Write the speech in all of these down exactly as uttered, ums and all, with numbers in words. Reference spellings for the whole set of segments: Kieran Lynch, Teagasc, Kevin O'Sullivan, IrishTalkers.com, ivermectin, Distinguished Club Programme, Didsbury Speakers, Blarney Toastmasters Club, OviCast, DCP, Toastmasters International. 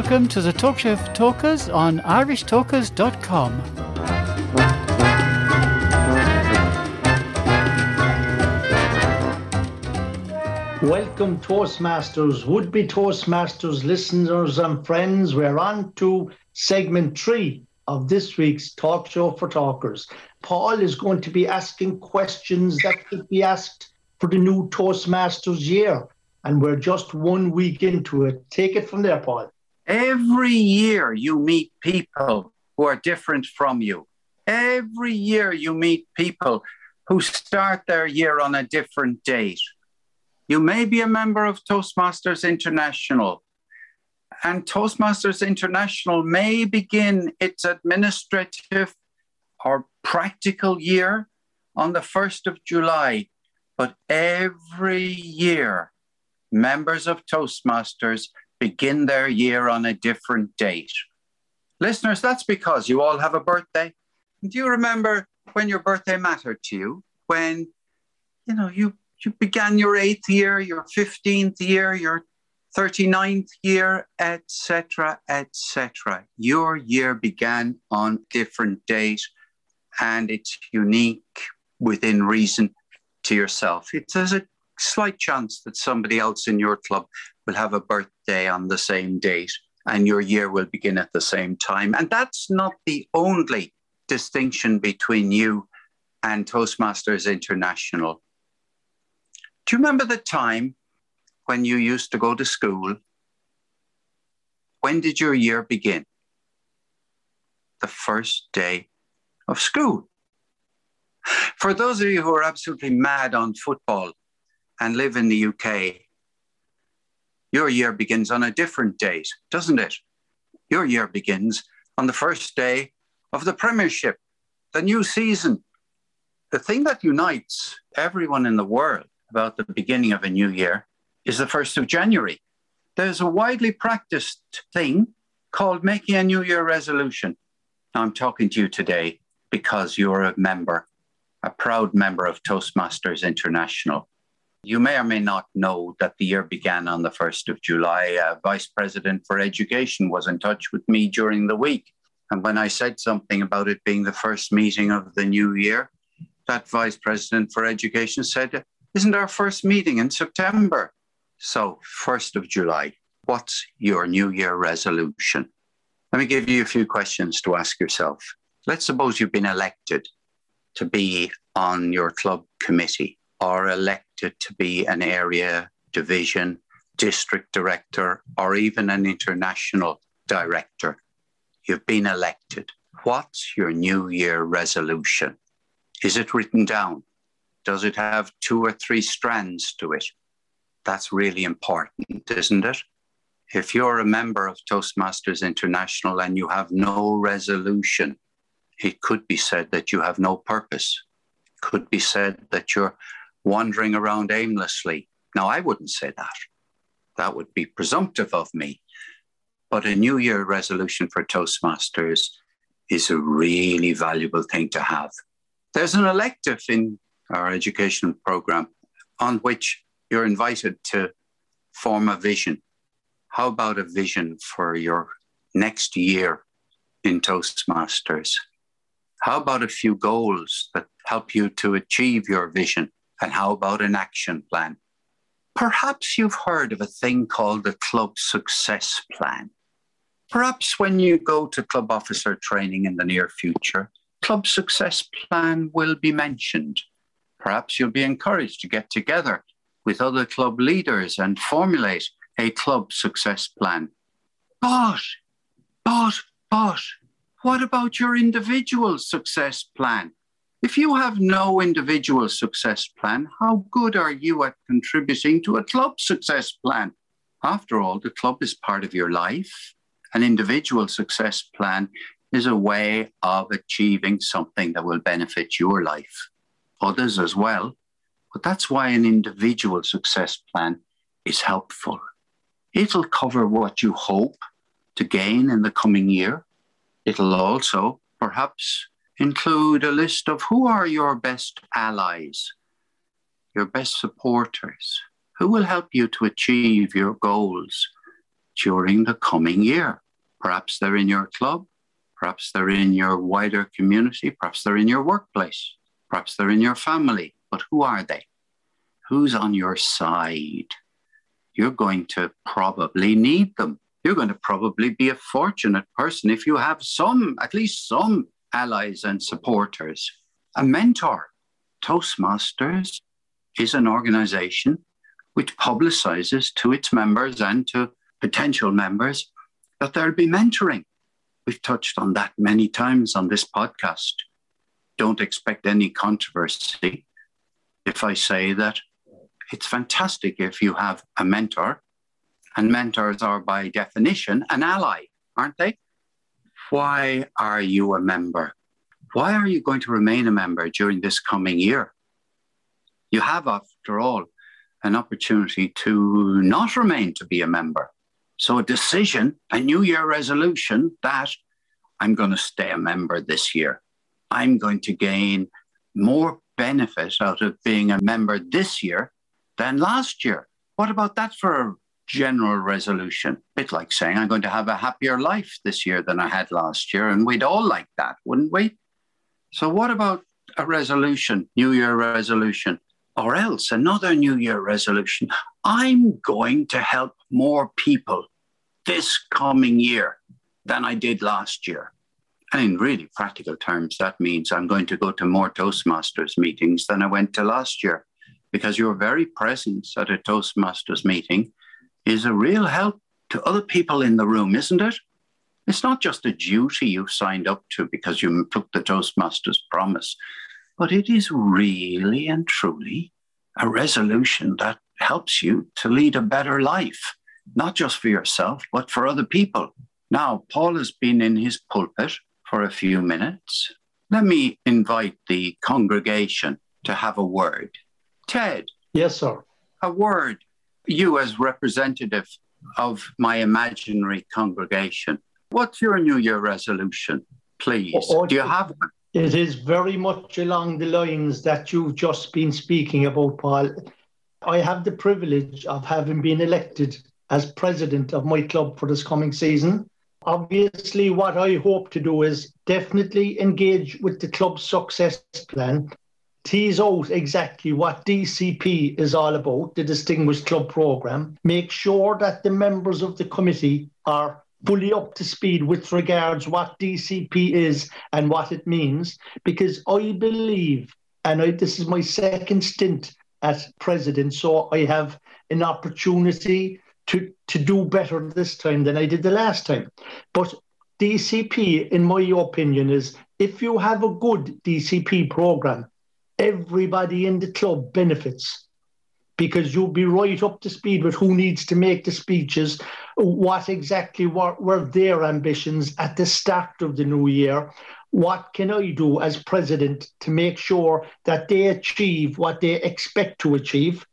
welcome to the Talk Show for Talkers on Irish Talkers dot com. Welcome Toastmasters, would-be Toastmasters, listeners and friends. We're on to segment three of this week's Talk Show for Talkers. Paul is going to be asking questions that could be asked for the new Toastmasters year. And we're just one week into it. Take it from there, Paul. Every year you meet people who are different from you. Every year you meet people who start their year on a different date. You may be a member of Toastmasters International, and Toastmasters International may begin its administrative or practical year on the first of July, but every year, members of Toastmasters begin their year on a different date. Listeners, that's because you all have a birthday. Do you remember when your birthday mattered to you? When, you know, you, you began your eighth year, your fifteenth year, your thirty-ninth year, et cetera, et cetera. Your year began on a different date, and it's unique within reason to yourself. It's as a slight chance that somebody else in your club will have a birthday on the same date and your year will begin at the same time. And that's not the only distinction between you and Toastmasters International. Do you remember the time when you used to go to school? When did your year begin? The first day of school. For those of you who are absolutely mad on football and live in the U K, your year begins on a different date, doesn't it? Your year begins on the first day of the Premiership, the new season. The thing that unites everyone in the world about the beginning of a new year is the first of January. There's a widely practiced thing called making a New Year resolution. Now, I'm talking to you today because you're a member, a proud member of Toastmasters International. You may or may not know that the year began on the first of July. A vice president for education was in touch with me during the week. And when I said something about it being the first meeting of the new year, that vice president for education said, isn't our first meeting in September? So first of July, what's your new year resolution? Let me give you a few questions to ask yourself. Let's suppose you've been elected to be on your club committee, or elected to be an area, division, district director, or even an international director. You've been elected. What's your New Year resolution? Is it written down? Does it have two or three strands to it? That's really important, isn't it? If you're a member of Toastmasters International and you have no resolution, it could be said that you have no purpose. It could be said that you're wandering around aimlessly. Now, I wouldn't say that. That would be presumptive of me. But a New Year resolution for Toastmasters is a really valuable thing to have. There's an elective in our education program on which you're invited to form a vision. How about a vision for your next year in Toastmasters? How about a few goals that help you to achieve your vision? And how about an action plan? Perhaps you've heard of a thing called the Club Success Plan. Perhaps when you go to club officer training in the near future, Club Success Plan will be mentioned. Perhaps you'll be encouraged to get together with other club leaders and formulate a Club Success Plan. But, but, but, what about your individual success plan? If you have no individual success plan, how good are you at contributing to a club success plan? After all, the club is part of your life. An individual success plan is a way of achieving something that will benefit your life, others as well. But that's why an individual success plan is helpful. It'll cover what you hope to gain in the coming year. It'll also perhaps include a list of who are your best allies, your best supporters, who will help you to achieve your goals, during the coming year. Perhaps they're in your club, perhaps they're in your wider community, perhaps they're in your workplace, perhaps they're in your family, but who are they? Who's on your side? You're going to probably need them. You're going to probably be a fortunate person if you have some, at least some allies and supporters. A mentor. Toastmasters is an organization which publicizes to its members and to potential members that there'll be mentoring. We've touched on that many times on this podcast. Don't expect any controversy if I say that it's fantastic if you have a mentor, and mentors are by definition an ally, aren't they? Why are you a member? Why are you going to remain a member during this coming year? You have, after all, an opportunity to not remain to be a member. So a decision, a New Year resolution that I'm going to stay a member this year. I'm going to gain more benefit out of being a member this year than last year. What about that for a general resolution? A bit like saying I'm going to have a happier life this year than I had last year. And we'd all like that, wouldn't we? So what about a resolution, New Year resolution, or else another New Year resolution? I'm going to help more people this coming year than I did last year. And in really practical terms, that means I'm going to go to more Toastmasters meetings than I went to last year, because your very presence at a Toastmasters meeting is a real help to other people in the room, isn't it? It's not just a duty you've signed up to because you took the Toastmasters promise, but it is really and truly a resolution that helps you to lead a better life, not just for yourself, but for other people. Now, Paul has been in his pulpit for a few minutes. Let me invite the congregation to have a word. Ted. Yes, sir. A word. You as representative of my imaginary congregation, what's your New Year resolution, please? Oh, do you have one? It is very much along the lines that you've just been speaking about, Paul. I have the privilege of having been elected as president of my club for this coming season. Obviously, what I hope to do is definitely engage with the club's success plan, tease out exactly what D C P is all about, the Distinguished Club Programme, make sure that the members of the committee are fully up to speed with regards what D C P is and what it means, because I believe, and I, this is my second stint as president, so I have an opportunity to, to do better this time than I did the last time. But D C P, in my opinion, is if you have a good D C P programme, everybody in the club benefits, because you'll be right up to speed with who needs to make the speeches, what exactly what were their ambitions at the start of the new year, what can I do as president to make sure that they achieve what they expect to achieve,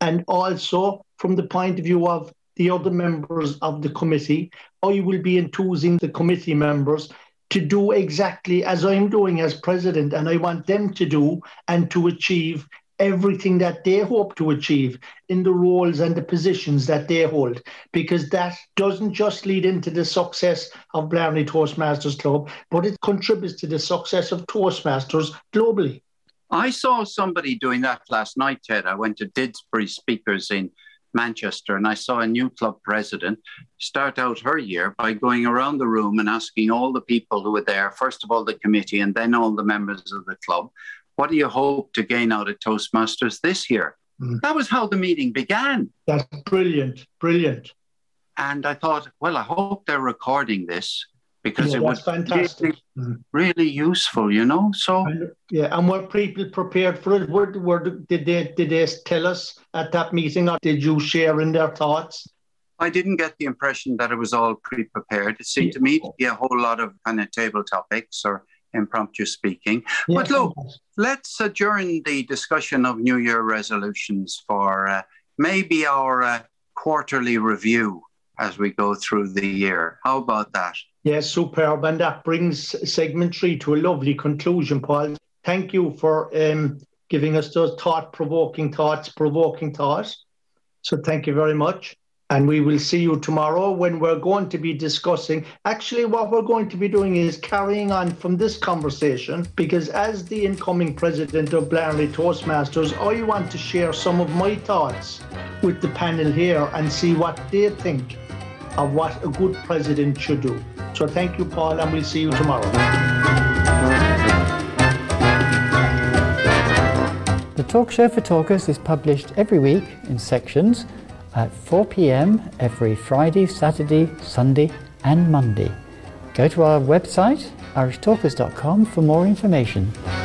and also from the point of view of the other members of the committee, I will be enthusing the committee members to do exactly as I'm doing as president, and I want them to do and to achieve everything that they hope to achieve in the roles and the positions that they hold, because that doesn't just lead into the success of Blarney Toastmasters Club, but it contributes to the success of Toastmasters globally. I saw somebody doing that last night, Ted. I went to Didsbury Speakers in Manchester, and I saw a new club president start out her year by going around the room and asking all the people who were there, first of all the committee and then all the members of the club, what do you hope to gain out of Toastmasters this year? Mm. That was how the meeting began. That's brilliant, brilliant. And I thought, well, I hope they're recording this, because yeah, it was fantastic, really, really useful, you know. So and, yeah, and were people prepared for it? Were, were, did they did they tell us at that meeting, or did you share in their thoughts? I didn't get the impression that it was all pre-prepared. It seemed yeah. to me to be a whole lot of kind of table topics or impromptu speaking. Yeah, but look, let's adjourn the discussion of New Year resolutions for uh, maybe our uh, quarterly review as we go through the year. How about that? Yes, superb. And that brings segment three to a lovely conclusion, Paul. Thank you for um, giving us those thought-provoking thoughts, provoking thoughts. So thank you very much. And we will see you tomorrow when we're going to be discussing. Actually, what we're going to be doing is carrying on from this conversation, because as the incoming president of Blarney Toastmasters, I want to share some of my thoughts with the panel here and see what they think of what a good president should do. So thank you, Paul, and we'll see you tomorrow. The Talk Show for Talkers is published every week in sections at four p m every Friday, Saturday, Sunday and Monday. Go to our website, Irish Talkers dot com, for more information.